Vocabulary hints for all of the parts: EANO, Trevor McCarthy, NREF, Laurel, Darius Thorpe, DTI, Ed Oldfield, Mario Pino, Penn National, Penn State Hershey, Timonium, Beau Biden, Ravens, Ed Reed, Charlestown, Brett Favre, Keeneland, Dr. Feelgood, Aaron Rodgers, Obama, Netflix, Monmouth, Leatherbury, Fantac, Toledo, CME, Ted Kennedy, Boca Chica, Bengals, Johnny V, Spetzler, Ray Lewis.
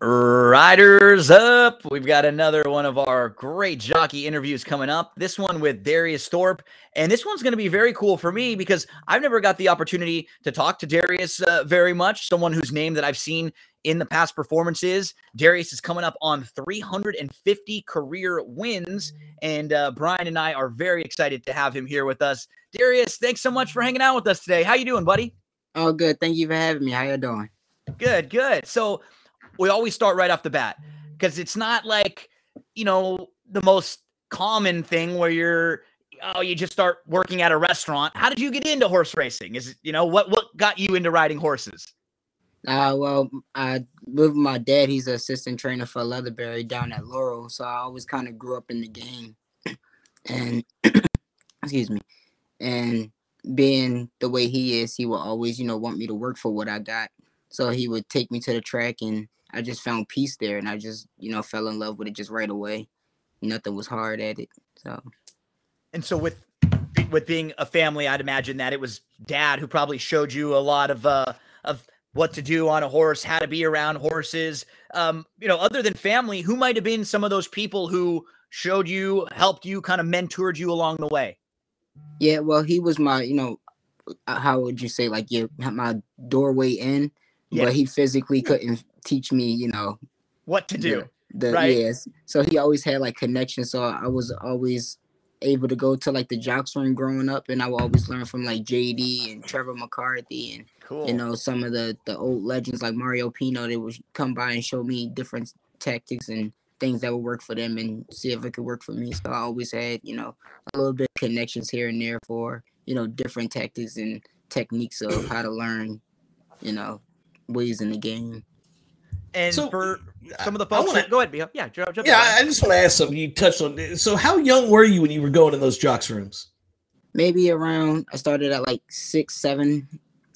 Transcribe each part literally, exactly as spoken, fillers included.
Riders up. We've got another one of our great jockey interviews coming up. This one with Darius Thorpe. And this one's going to be very cool for me because I've never got the opportunity to talk to Darius uh, very much. Someone whose name that I've seen in the past performances. Darius is coming up on three hundred fifty career wins. And uh, Brian and I are very excited to have him here with us. Darius, thanks so much for hanging out with us today. How you doing, buddy? Oh, good. Thank you for having me. How you doing? Good, good. So we always start right off the bat because it's not like, you know, the most common thing where you're, oh, you just start working at a restaurant. How did you get into horse racing? Is it, you know, what, what got you into riding horses? Uh, well, I with my dad, he's an assistant trainer for Leatherbury down at Laurel. So I always kind of grew up in the game and excuse me. And being the way he is, he will always, you know, want me to work for what I got. So he would take me to the track and I just found peace there, and I just, you know, fell in love with it just right away. Nothing was hard at it. So, and so with with being a family, I'd imagine that it was Dad who probably showed you a lot of uh, of what to do on a horse, how to be around horses. Um, you know, other than family, who might have been some of those people who showed you, helped you, kind of mentored you along the way? Yeah, well, he was my, you know, how would you say, like your my doorway in, yeah. But he physically couldn't teach me, you know, what to do. The, the, right. Yes. So he always had like connections. So I was always able to go to like the jocks ring growing up, and I would always learn from like J D and Trevor McCarthy and cool. You know, some of the the old legends like Mario Pino. They would come by and show me different tactics and things that would work for them, and see if it could work for me. So I always had, you know, a little bit of connections here and there for, you know, different tactics and techniques of how to learn, you know, ways in the game. And so, for some of the folks, wanna, go ahead, Bill. Yeah, jump, jump yeah. I, I just want to ask something. You touched on it. So, how young were you when you were going in those jocks rooms? Maybe around. I started at like six, seven.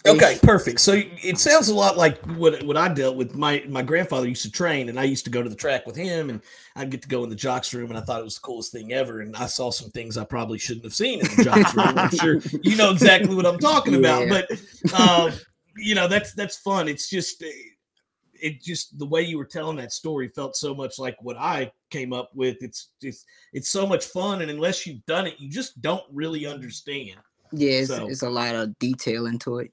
Eight. Okay, perfect. So it sounds a lot like what what I dealt with. My my grandfather used to train, and I used to go to the track with him, and I'd get to go in the jocks room, and I thought it was the coolest thing ever. And I saw some things I probably shouldn't have seen in the jocks room. I'm sure you know exactly what I'm talking about, yeah. But um, you know that's that's fun. It's just. It just the way you were telling that story felt so much like what I came up with. It's just it's so much fun, and unless you've done it, you just don't really understand. Yeah, it's, so. It's a lot of detail into it.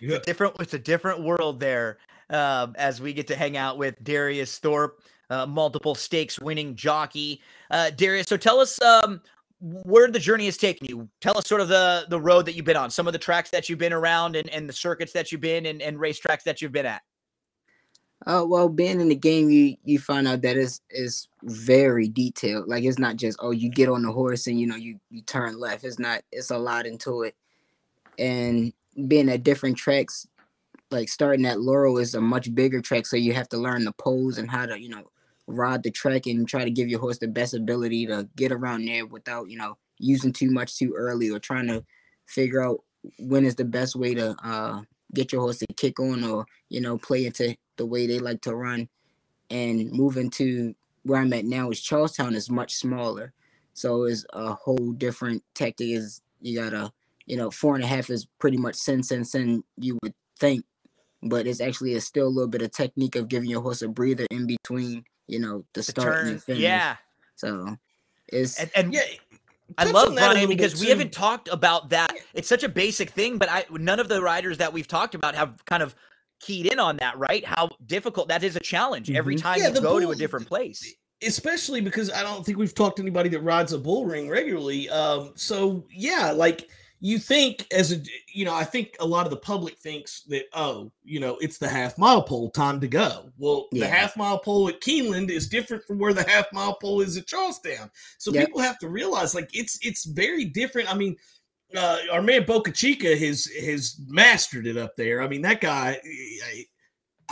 Yeah. It's different. It's a different world there. Uh, as we get to hang out with Darius Thorpe, uh, multiple stakes winning jockey, uh, Darius. So tell us um, where the journey has taken you. Tell us sort of the the road that you've been on, some of the tracks that you've been around, and, and the circuits that you've been, and and racetracks that you've been at. Uh, well, being in the game, you you find out that it's, it's very detailed. Like, it's not just, oh, you get on the horse and, you know, you, you turn left. It's not, it's a lot into it. And being at different tracks, like starting at Laurel is a much bigger track. So you have to learn the poles and how to, you know, ride the track and try to give your horse the best ability to get around there without, you know, using too much too early or trying to figure out when is the best way to uh, get your horse to kick on or, you know, play into the way they like to run. And moving to where I'm at now is Charlestown is much smaller. So it's a whole different tactic. Is you gotta, you know, four and a half is pretty much sin, sin, sin, you would think, but it's actually a still a little bit of technique of giving your horse a breather in between, you know, the, the start turn, and the finish. Yeah. So it's and, and yeah. I love Brian because we haven't talked about that. It's such a basic thing, but I none of the riders that we've talked about have kind of keyed in on that, right? How difficult that is, a challenge every time yeah, you go bull, to a different place, especially because I don't think we've talked to anybody that rides a bull ring regularly. Um, so yeah, like you think as a, you know, I think a lot of the public thinks that, oh, you know, it's the half mile pole time to go. Well, yeah. The half mile pole at Keeneland is different from where the half mile pole is at Charlestown. So yep. People have to realize like it's, it's very different. I mean, Uh, our man Boca Chica has has mastered it up there. I mean, that guy, I,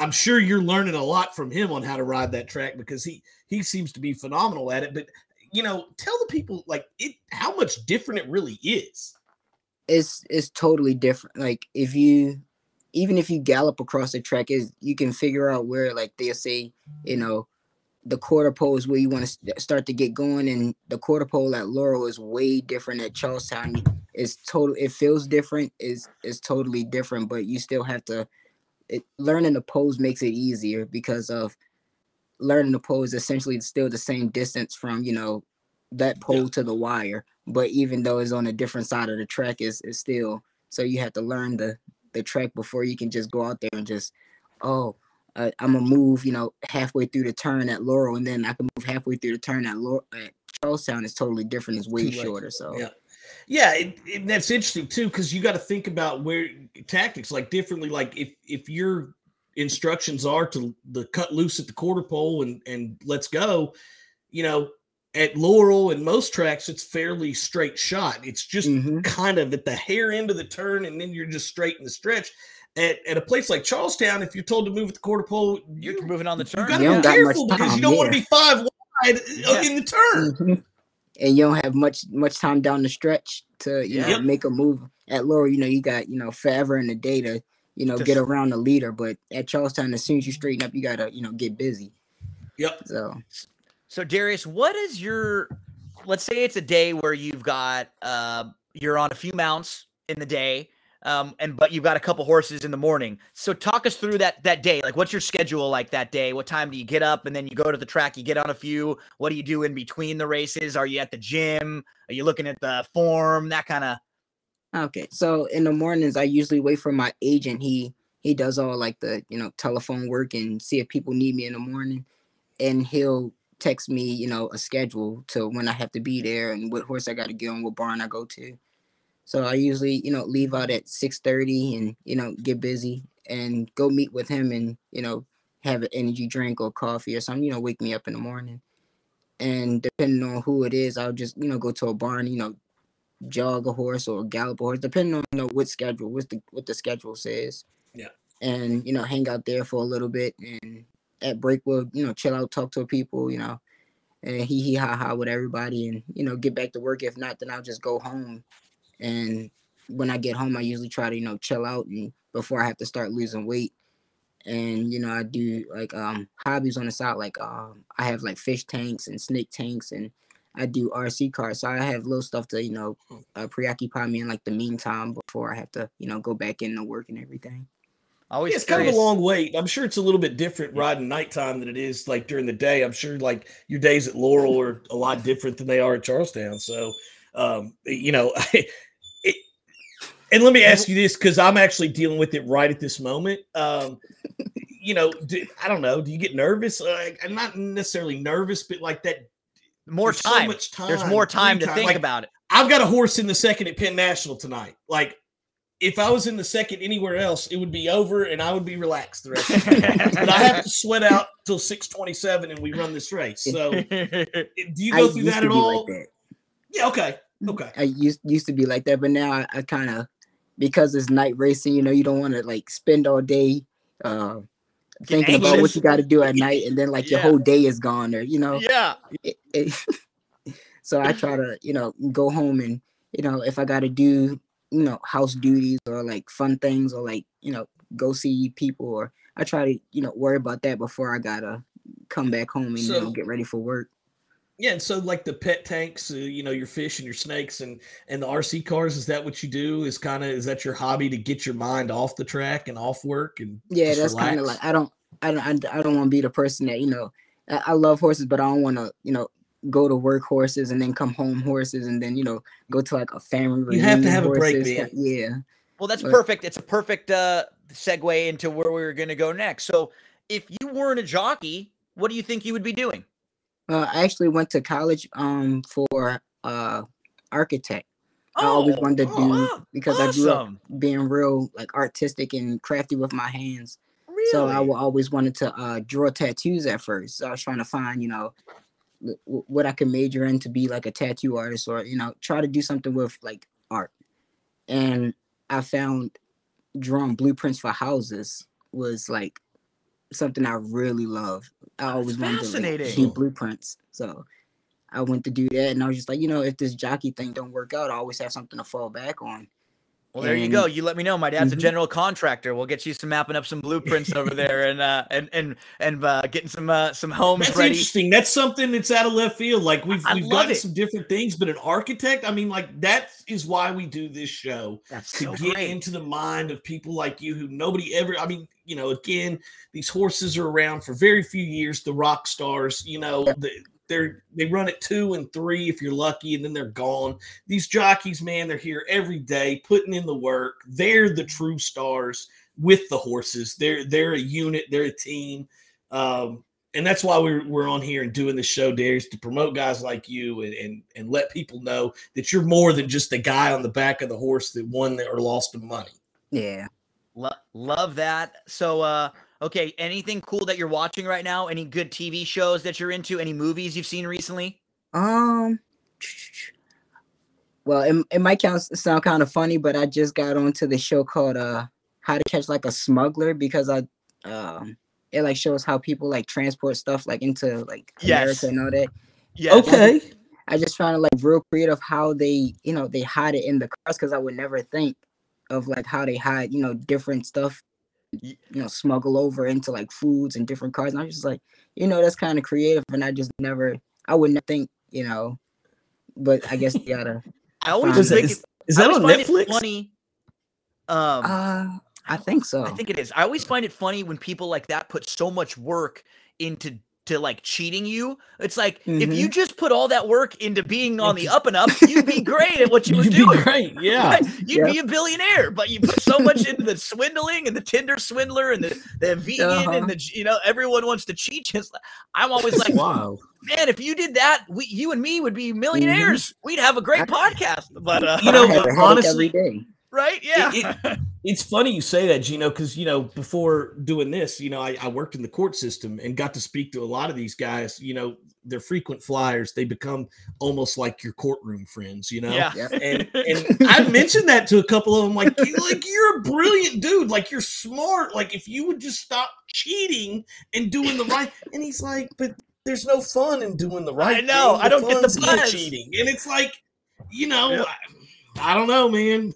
I'm sure you're learning a lot from him on how to ride that track because he he seems to be phenomenal at it. But, you know, tell the people, like, it how much different it really is. It's it's totally different. Like, if you – even if you gallop across the track, is you can figure out where, like, they'll say, you know, the quarter pole is where you want to start to get going, and the quarter pole at Laurel is way different at Charlestown. It's total. It feels different. It's, it's totally different, but you still have to it, learning the pose makes it easier because of learning the pole is essentially still the same distance from, you know, that pole yeah. to the wire. But even though it's on a different side of the track, it's, it's still, so you have to learn the, the track before you can just go out there and just, oh, uh, I'm going to move, you know, halfway through the turn at Laurel, and then I can move halfway through the turn at Laurel. At Charlestown is totally different. It's way shorter. So yeah. Yeah, it, it, that's interesting too, because you got to think about where tactics like differently. Like if if your instructions are to the cut loose at the quarter pole and and let's go, you know, at Laurel and most tracks it's fairly straight shot. It's just mm-hmm. kind of at the hair end of the turn, and then you're just straight in the stretch. At at a place like Charlestown, if you're told to move at the quarter pole, you're, you're moving on the turn. You got to be careful because you don't yeah. want to be five wide yeah. in the turn. Mm-hmm. And you don't have much much time down the stretch to, you know, yep. make a move. At Laurel, you know, you got, you know, forever in the day to, you know, get around the leader. But at Charlestown, as soon as you straighten up, you got to, you know, get busy. Yep. So, so Darius, what is your, let's say it's a day where you've got, uh, you're on a few mounts in the day, um, and but you've got a couple horses in the morning. So talk us through that that day. Like, what's your schedule like that day? What time do you get up, and then you go to the track? You get on a few. What do you do in between the races? Are you at the gym? Are you looking at the form? That kind of. Okay, so in the mornings, I usually wait for my agent. He he does all like the you know telephone work and see if people need me in the morning, and he'll text me you know a schedule to when I have to be there and what horse I got to get on, what barn I go to. So I usually, you know, leave out at six thirty and, you know, get busy and go meet with him and, you know, have an energy drink or coffee or something, you know, wake me up in the morning. And depending on who it is, I'll just, you know, go to a barn, you know, jog a horse or gallop a horse, depending on, you know, what schedule, what the, what the schedule says. Yeah. And, you know, hang out there for a little bit. And at break, we'll, you know, chill out, talk to people, you know, and hee hee ha ha with everybody and, you know, get back to work. If not, then I'll just go home. And when I get home, I usually try to, you know, chill out and before I have to start losing weight. And, you know, I do like um, hobbies on the side. Like um, I have like fish tanks and snake tanks, and I do R C cars. So I have little stuff to, you know, uh, preoccupy me in like the meantime before I have to, you know, go back into work and everything. Always yeah, it's curious. Kind of a long wait. I'm sure it's a little bit different riding nighttime than it is like during the day. I'm sure like your days at Laurel are a lot different than they are at Charlestown. So, um, you know, I, and let me ask you this, because I'm actually dealing with it right at this moment. Um, you know, do, I don't know. Do you get nervous? Like, I'm not necessarily nervous, but like that. More time. So much time. There's more time to time. think like, about it. I've got a horse in the second at Penn National tonight. Like, if I was in the second anywhere else, it would be over, and I would be relaxed the rest of the time. But I have to sweat out till six twenty-seven, and we run this race. So, do you go I through that at all? Like that. Yeah. Okay. Okay. I used used to be like that, but now I, I kind of. Because it's night racing, you know, you don't want to, like, spend all day uh, thinking about what you got to do at night, and then, like, yeah. your whole day is gone or, you know. Yeah. It, it, so I try to, you know, go home and, you know, if I got to do, you know, house duties or, like, fun things or, like, you know, go see people, or I try to, you know, worry about that before I got to come back home and, so, you know, get ready for work. Yeah, and so like the pet tanks, uh, you know, your fish and your snakes and and the R C cars, is that what you do? Is kind of is that your hobby to get your mind off the track and off work and yeah, that's kind of like I don't I don't I don't want to be the person that, you know, I, I love horses, but I don't want to, you know, go to work horses and then come home horses and then, you know, go to like a family reunion. You have to have horses, a break, man. Yeah. Well, that's but, perfect. It's a perfect uh, segue into where we were going to go next. So, if you weren't a jockey, what do you think you would be doing? Uh, I actually went to college um, for uh, architect. Oh, I always wanted to do oh, because awesome. I grew up being real like artistic and crafty with my hands. Really? So I always wanted to uh, draw tattoos at first. So I was trying to find, you know, w- what I could major in to be like a tattoo artist or, you know, try to do something with like art. And I found drawing blueprints for houses was like something I really love. I always wanted to like, do blueprints. So I went to do that, and I was just like, you know, if this jockey thing don't work out, I always have something to fall back on. Well, there and, you go. You let me know. My dad's mm-hmm. a general contractor. We'll get you some mapping up some blueprints over there, and uh, and and and uh, getting some uh, some homes that's ready. That's interesting. That's something that's out of left field. Like we've I we've gotten it. some different things, but an architect. I mean, like that is why we do this show. That's to so get great. into the mind of people like you who nobody ever. I mean, you know, again, these horses are around for very few years. The rock stars, you know. The, They're, they run at two and three if you're lucky, and then they're gone. These jockeys, man, they're here every day putting in the work. They're the true stars with the horses. They're they're a unit. They're a team. Um, and that's why we're, we're on here and doing this show, Darius, to promote guys like you and, and, and let people know that you're more than just a guy on the back of the horse that won or lost the money. Yeah. Lo- love that. So, uh, okay, anything cool that you're watching right now? Any good T V shows that you're into? Any movies you've seen recently? Um, well, it, it might count, sound kind of funny, but I just got onto the show called uh, How to Catch Like a Smuggler because I um, it like shows how people like transport stuff like into like yes. America and all that. Yeah. Okay. I, I just found it like real creative how they you know they hide it in the cars because I would never think of like how they hide you know different stuff. you know, smuggle over into like foods and different cars. And I was just like, you know, that's kind of creative. And I just never, I wouldn't think, you know, but I guess you gotta. I always just think, is, is that on Netflix? Funny. Um, uh, I think so. I think it is. I always find it funny when people like that put so much work into to like cheating you. It's like, mm-hmm. if you just put all that work into being on the up and up, you'd be great at what you were you'd doing. Be great, yeah. Right? You'd yep. be a billionaire, but you put so much into the swindling and the Tinder swindler and the, the vegan uh-huh. and the, you know, everyone wants to cheat. Just, I'm always like, wow, man, if you did that, we, you and me would be millionaires. Mm-hmm. We'd have a great I, podcast. But, uh, you know, but honestly, right? Yeah. It, it, It's funny you say that, Gino, because, you know, before doing this, you know, I, I worked in the court system and got to speak to a lot of these guys. You know, they're frequent flyers. They become almost like your courtroom friends, you know? Yeah. Yep. And, and I mentioned that to a couple of them, like, you, like, you're a brilliant dude. Like, you're smart. Like, if you would just stop cheating and doing the right. And he's like, but there's no fun in doing the right. I know. Thing. I don't get the fun cheating. And it's like, you know, yeah. I, I don't know, man.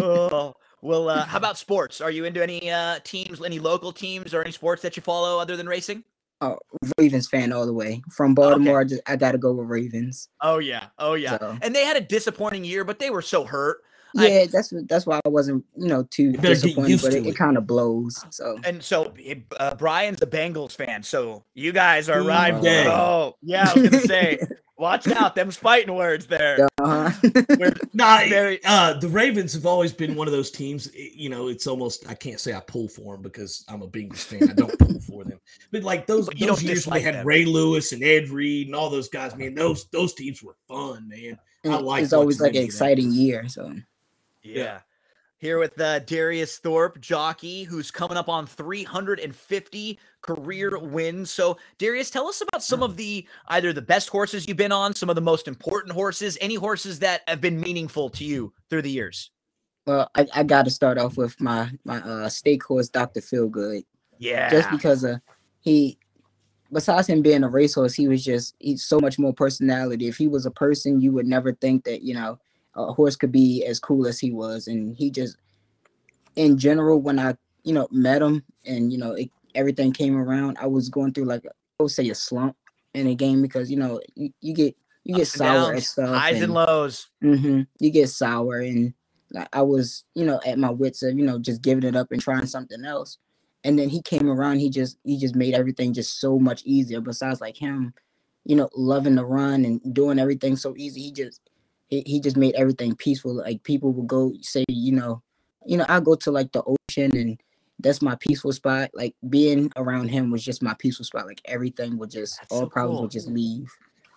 Oh. Well, uh, how about sports? Are you into any uh, teams, any local teams or any sports that you follow other than racing? Oh, Ravens fan all the way. From Baltimore, oh, okay. I, just, I gotta go with Ravens. Oh, yeah. Oh, yeah. So. And they had a disappointing year, but they were so hurt. Yeah, I, that's that's why I wasn't, you know, too disappointed, but it, it kind of blows. So And so uh, Brian's a Bengals fan, so you guys are right. Mm, oh, yeah, I was going to say. Watch out, them's fighting words there. Uh-huh. nah, very- uh, the Ravens have always been one of those teams, you know, it's almost, I can't say I pull for them because I'm a Bengals fan. I don't pull for them. But like those, but those years when they had them. Ray Lewis and Ed Reed and all those guys, man, those those teams were fun, man. I like It's always like an exciting year, so. Yeah. yeah. Here with uh, Darius Thorpe, jockey, who's coming up on three hundred fifty career wins. So, Darius, tell us about some of the either the best horses you've been on, some of the most important horses, any horses that have been meaningful to you through the years. Well, I, I got to start off with my my uh, stake horse, Doctor Feelgood. Yeah. Just because uh, he, besides him being a racehorse, he was just he's so much more personality. If he was a person, you would never think that, you know, a horse could be as cool as he was. And he just, in general, when I, you know, met him and, you know, it, everything came around, I was going through like, I would say a slump in a game because, you know, you, you get, you get sour at stuff. Highs and, and lows. Mm-hmm, you get sour. And I was, you know, at my wits of, you know, just giving it up and trying something else. And then he came around, he just, he just made everything just so much easier. Besides like him, you know, loving to run and doing everything so easy. He just, He just made everything peaceful. Like people would go say, you know, you know, I go to like the ocean and that's my peaceful spot. Like being around him was just my peaceful spot. Like everything would just, that's all so problems cool. would just leave.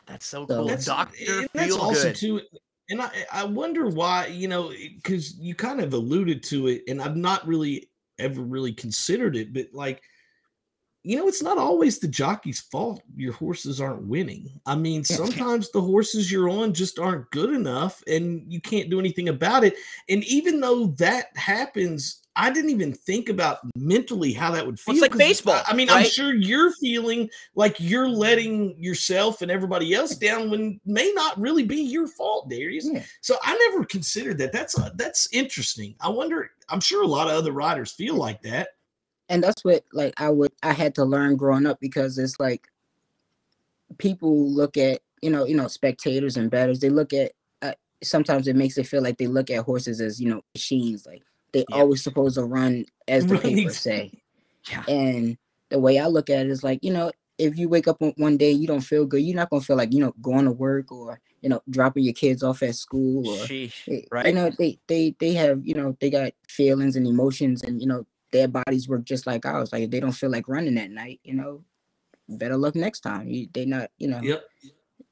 That's so, so cool. That's, Doctor That's also too, and I, I wonder why, you know, because you kind of alluded to it and I've not really ever really considered it, but like, you know, it's not always the jockey's fault your horses aren't winning. I mean, sometimes the horses you're on just aren't good enough and you can't do anything about it. And even though that happens, I didn't even think about mentally how that would feel. It's like baseball. I mean, right? I'm sure you're feeling like you're letting yourself and everybody else down when may not really be your fault, Darius. Yeah. So I never considered that. That's a, that's interesting. I wonder, I'm sure a lot of other riders feel like that. And that's what, like, I would, I had to learn growing up, because it's like people look at, you know, you know, spectators and bettors, they look at, uh, sometimes it makes it feel like they look at horses as, you know, machines, like, they yeah. always supposed to run as the right. papers say. Yeah. And the way I look at it is like, you know, if you wake up one day, you don't feel good, you're not going to feel like, you know, going to work or, you know, dropping your kids off at school. Or, Sheesh, right. You know, they, they, they have, you know, they got feelings and emotions, and, you know, their bodies work just like ours. Like, if they don't feel like running that night, you know, better luck next time. You, they not, you know. Yep.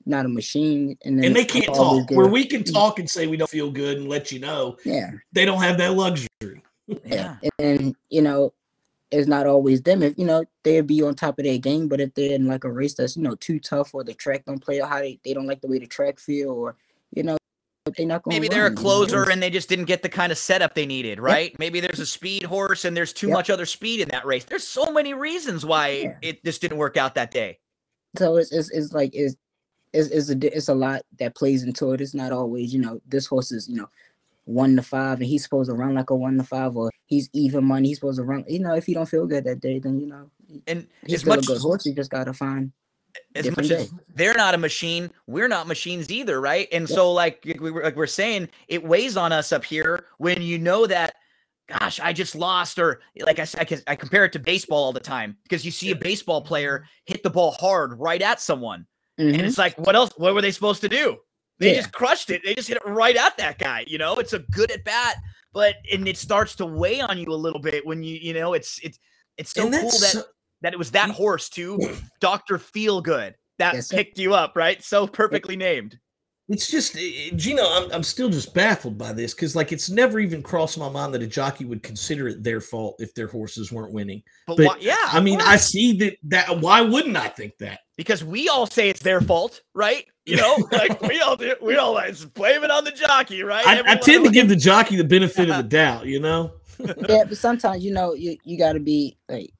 Not a machine. And, then and they can't talk. Where we can talk and say we don't feel good and let you know. Yeah. They don't have that luxury. Yeah. And, you know, it's not always them. If, you know, they'd be on top of their game, but if they're in like a race that's, you know, too tough, or the track don't play, or how they, they don't like the way the track feel, or, you know, they're not going to Maybe they're run. a closer and they just didn't get the kind of setup they needed, right? Yep. Maybe there's a speed horse and there's too yep. much other speed in that race. There's so many reasons why yeah. it just didn't work out that day. So it's, it's, it's like, it's, It's, it's, a, it's a lot that plays into it. It's not always, you know, this horse is, you know, one to five and he's supposed to run like a one to five, or he's even money, he's supposed to run. You know, if he don't feel good that day, then, you know, and he's still much, a good horse. You just got to find as different much day. As they're not a machine, we're not machines either, right? And yeah. so, like, we were, like we're saying, it weighs on us up here when you know that, gosh, I just lost, or like I said, I, I compare it to baseball all the time, because you see a baseball player hit the ball hard right at someone. Mm-hmm. And it's like, what else? What were they supposed to do? They yeah. just crushed it. They just hit it right at that guy. You know, it's a good at bat, but and it starts to weigh on you a little bit when you, you know, it's it's it's so cool that so, that it was that horse too, Doctor Feelgood, that yes, picked you up, right? So perfectly named. It's just, it, Gino, I'm I'm still just baffled by this, because like it's never even crossed my mind that a jockey would consider it their fault if their horses weren't winning. But, but why, yeah, I mean, course. I see that that. Why wouldn't I think that? Because we all say it's their fault, right? You know, like we all do. We all like, blame it on the jockey, right? I, I tend to give the jockey the benefit of the doubt, you know? Yeah, but sometimes, you know, you, you got to be like,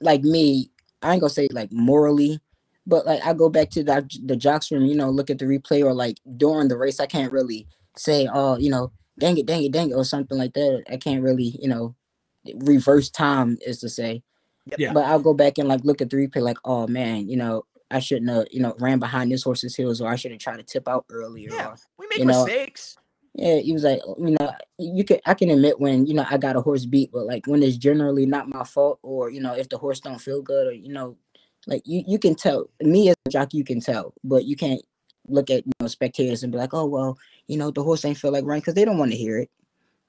like me. I ain't going to say like morally, but like I go back to the, the jocks room, you know, look at the replay, or like during the race, I can't really say, oh, you know, dang it, dang it, dang it, or something like that. I can't really, you know, reverse time is to say. Yeah. But I'll go back and like look at the replay, like, oh, man, you know, I shouldn't have, you know, ran behind this horse's heels, or I should have tried to tip out earlier. Yeah, or, we make you know, mistakes. Yeah, he was like, you know, you can I can admit when, you know, I got a horse beat, but like when it's generally not my fault, or, you know, if the horse don't feel good, or, you know, like you, you can tell. Me as a jockey, you can tell, but you can't look at, you know, spectators and be like, oh, well, you know, the horse ain't feel like running, because they don't want to hear it.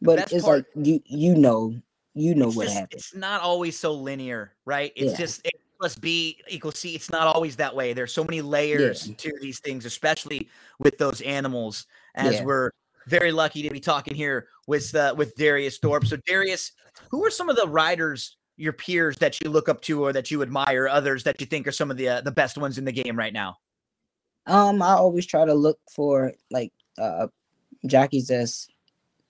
But That's it's part- like, you, you know. You know it's what just, happened. It's not always so linear, right? It's yeah. just A plus B equals C. It's not always that way. There's so many layers yeah. to these things, especially with those animals, as yeah. we're very lucky to be talking here with uh, with Darius Thorpe. So, Darius, who are some of the riders, your peers, that you look up to or that you admire, others that you think are some of the uh, the best ones in the game right now? Um, I always try to look for, like, uh, jockeys that's,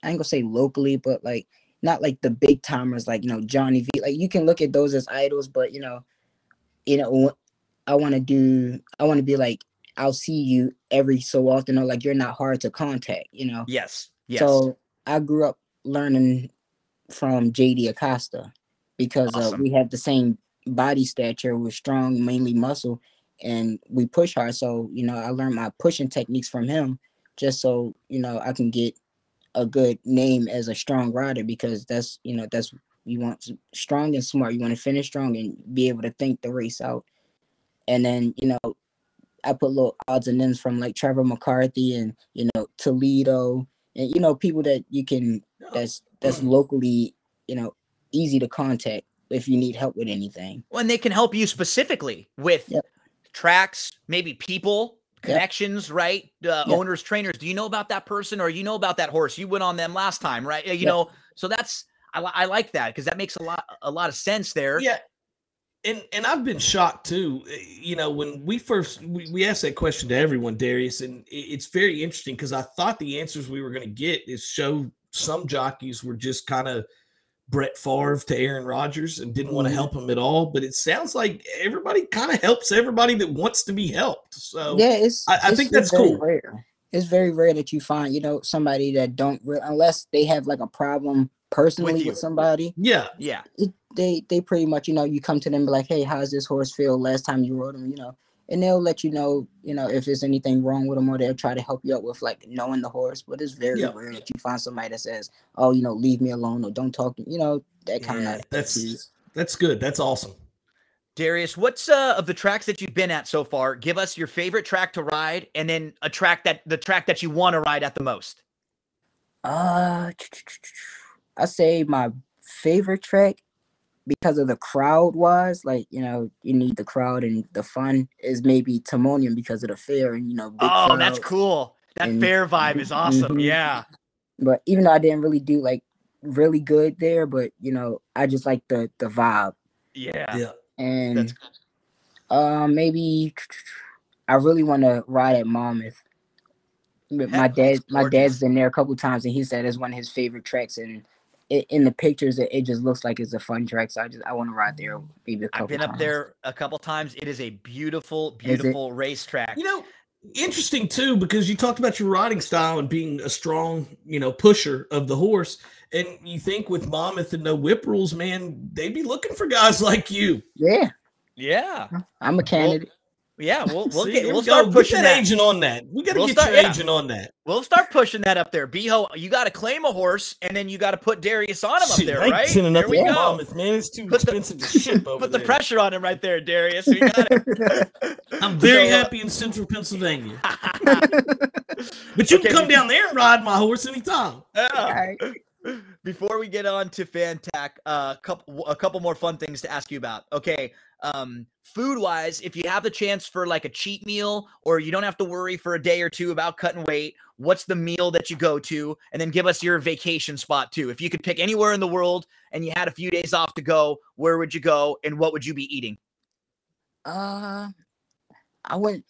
I ain't going to say locally, but, like, not like the big timers, like, you know, Johnny V. Like, you can look at those as idols, but, you know, you know, I want to do, I want to be like, I'll see you every so often, or like, you're not hard to contact, you know? Yes, yes. So I grew up learning from J D Acosta, because awesome. uh, we had the same body stature, we're strong, mainly muscle, and we push hard. So, you know, I learned my pushing techniques from him, just so, you know, I can get a good name as a strong rider, because that's, you know, that's, you want strong and smart. You want to finish strong and be able to think the race out. And then, you know, I put little odds and ends from like Trevor McCarthy and, you know, Toledo and, you know, people that you can, that's, that's locally, you know, easy to contact if you need help with anything. Well, and they can help you specifically with yep. tracks, maybe people, connections, yep. right? Uh, yep. Owners, trainers. Do you know about that person, or you know about that horse? You went on them last time, right? You yep. know, so that's I, I like that, because that makes a lot a lot of sense there. Yeah, And and I've been shocked too. You know, when we first we, we asked that question to everyone, Darius, and it's very interesting because I thought the answers we were going to get is show some jockeys were just kind of Brett Favre to Aaron Rodgers and didn't want to help him at all. But it sounds like everybody kind of helps everybody that wants to be helped. So yeah, it's, I, I it's, think that's cool. Rare. It's very rare that you find, you know, somebody that don't re- unless they have like a problem personally with, with somebody. Yeah, yeah. It, They they pretty much, you know, you come to them and be like, hey, how's this horse feel last time you rode him, you know, and they'll let you know, you know, if there's anything wrong with him, or they'll try to help you out with like knowing the horse. But it's very yeah. rare that you find somebody that says, oh, you know, leave me alone or don't talk to me, you know, that kind yeah, of that's excuse. That's good. That's awesome. Darius, what's uh, of the tracks that you've been at so far? Give us your favorite track to ride, and then a track that the track that you want to ride at the most. Uh, I say my favorite track, because of the crowd wise, like, you know, you need the crowd and the fun, is maybe Timonium because of the fair and, you know. Big oh, crowd. That's cool. That and, fair vibe is awesome. Mm-hmm. Yeah. But even though I didn't really do like really good there, but, you know, I just like the, the vibe. Yeah. yeah. And that's cool. uh, maybe I really want to ride at Monmouth. But my dad, my dad's been there a couple times and he said it's one of his favorite tracks, and It, in the pictures, it, it just looks like it's a fun track. So I just I want to ride there. Maybe a couple I've been times. Up there a couple times. It is a beautiful, beautiful racetrack. You know, interesting too, because you talked about your riding style and being a strong, you know, pusher of the horse. And you think with Monmouth and no whip rules, man, they'd be looking for guys like you. Yeah, yeah. I'm a candidate. Well, yeah, we'll we'll, See, get, we'll start go. pushing get that, that agent on that. We got to we'll get start, your yeah. agent on that. We'll start pushing that up there. Beho, you got to claim a horse, and then you got to put Darius on him up there, right? right? There yeah. we go. Monmouth, man, it's too put expensive the, to ship over Put there. The pressure on him right there, Darius. We got it. I'm very happy in central Pennsylvania. But you okay, can come down there and ride my horse anytime. Uh, All right. Before we get on to Fantac, uh, a couple a couple more fun things to ask you about. Okay, um, food-wise, if you have the chance for like a cheat meal, or you don't have to worry for a day or two about cutting weight, what's the meal that you go to? And then give us your vacation spot too. If you could pick anywhere in the world and you had a few days off to go, where would you go and what would you be eating? Uh, I went.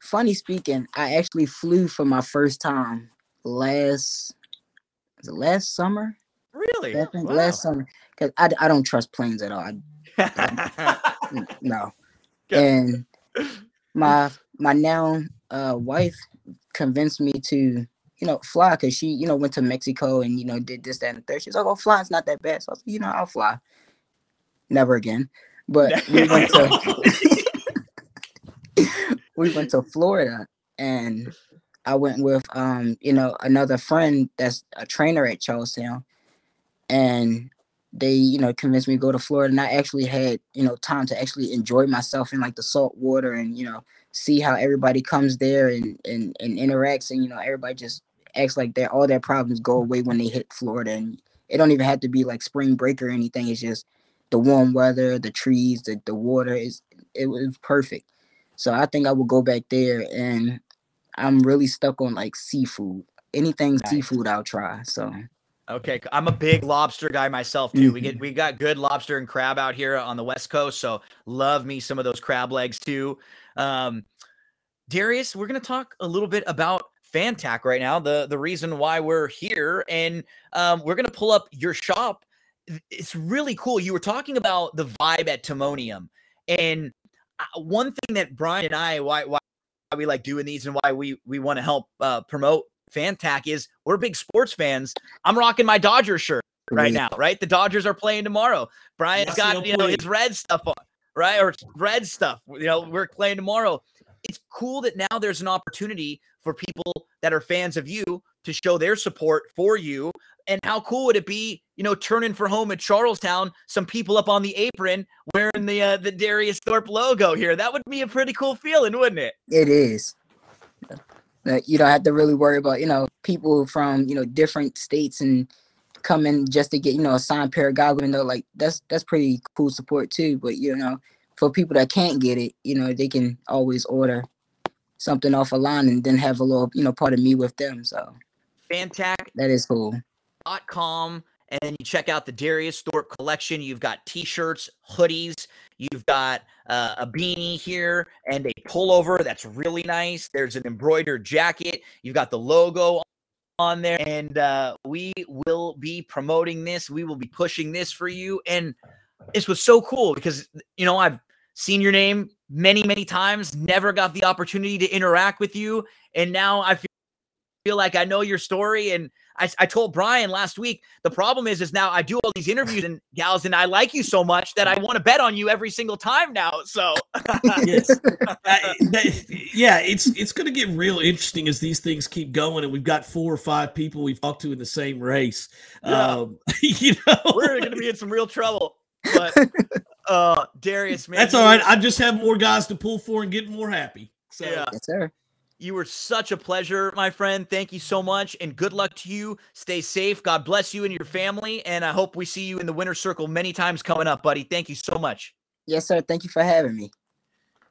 Funny speaking, I actually flew for my first time last. Was it last summer? Really? I think wow. Last summer. Because I, I don't trust planes at all. I, I, no. And my my now uh, wife convinced me to, you know, fly, because she, you know, went to Mexico and, you know, did this, that, and the third. She's like, oh, flying's not that bad. So I was like, you know, I'll fly. Never again. But we went to we went to Florida, and I went with, um, you know, another friend that's a trainer at Charlestown, and they, you know, convinced me to go to Florida. And I actually had, you know, time to actually enjoy myself in like the salt water and, you know, see how everybody comes there and, and, and interacts. And, you know, everybody just acts like they're, all their problems go away when they hit Florida. And it don't even have to be like spring break or anything. It's just the warm weather, the trees, the, the water is, it was perfect. So I think I will go back there, and I'm really stuck on like seafood. Anything nice. Seafood, I'll try. So, okay, I'm a big lobster guy myself too. Mm-hmm. We get we got good lobster and crab out here on the West Coast, so love me some of those crab legs too. Um, Darius, we're gonna talk a little bit about Fantac right now. The the reason why we're here, and um, we're gonna pull up your shop. It's really cool. You were talking about the vibe at Timonium, and one thing that Brian and I why why. we like doing these and why we we want to help uh promote Fantac is we're big sports fans. I'm rocking my Dodgers shirt right now, right? The Dodgers are playing tomorrow. Brian's yes, got you know play. his red stuff on, right? Or red stuff. You know, we're playing tomorrow. It's cool that now there's an opportunity for people that are fans of you to show their support for you. And how cool would it be, you know, turning for home at Charlestown, some people up on the apron wearing the uh, the Darius Thorpe logo here. That would be a pretty cool feeling, wouldn't it? It is. You don't have to really worry about, you know, people from, you know, different states and coming just to get, you know, a signed pair of goggles. And they're like, that's, that's pretty cool support too. But, you know, for people that can't get it, you know, they can always order something off a line and then have a little, you know, part of me with them. So Fantac. That is cool. .com, and then you check out the Darius Thorpe collection. You've got t-shirts, hoodies. You've got uh, a beanie here and a pullover. That's really nice. There's an embroidered jacket. You've got the logo on there. And uh, we will be promoting this. We will be pushing this for you. And this was so cool because, you know, I've seen your name many, many times, never got the opportunity to interact with you. And now I feel feel like I know your story. And I, I told Brian last week, the problem is, is now I do all these interviews and gals, and I like you so much that I want to bet on you every single time now. So yes. I, that, yeah, it's, it's going to get real interesting as these things keep going. And we've got four or five people we've talked to in the same race. Yeah. Um, you know, we're going to be in some real trouble, but uh, Darius, man, that's all right. I just have more guys to pull for and get more happy. So yeah. Yes, sir. You were such a pleasure, my friend. Thank you so much, and good luck to you. Stay safe. God bless you and your family, and I hope we see you in the winner's circle many times coming up, buddy. Thank you so much. Yes, sir. Thank you for having me.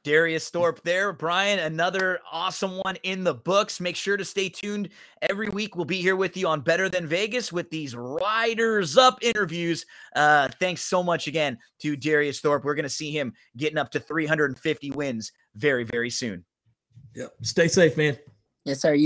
Darius Thorpe there. Brian, another awesome one in the books. Make sure to stay tuned. Every week we'll be here with you on Better Than Vegas with these Riders Up interviews. Uh, thanks so much again to Darius Thorpe. We're going to see him getting up to three hundred fifty wins very, very soon. Yep. Stay safe, man. Yes, sir. You-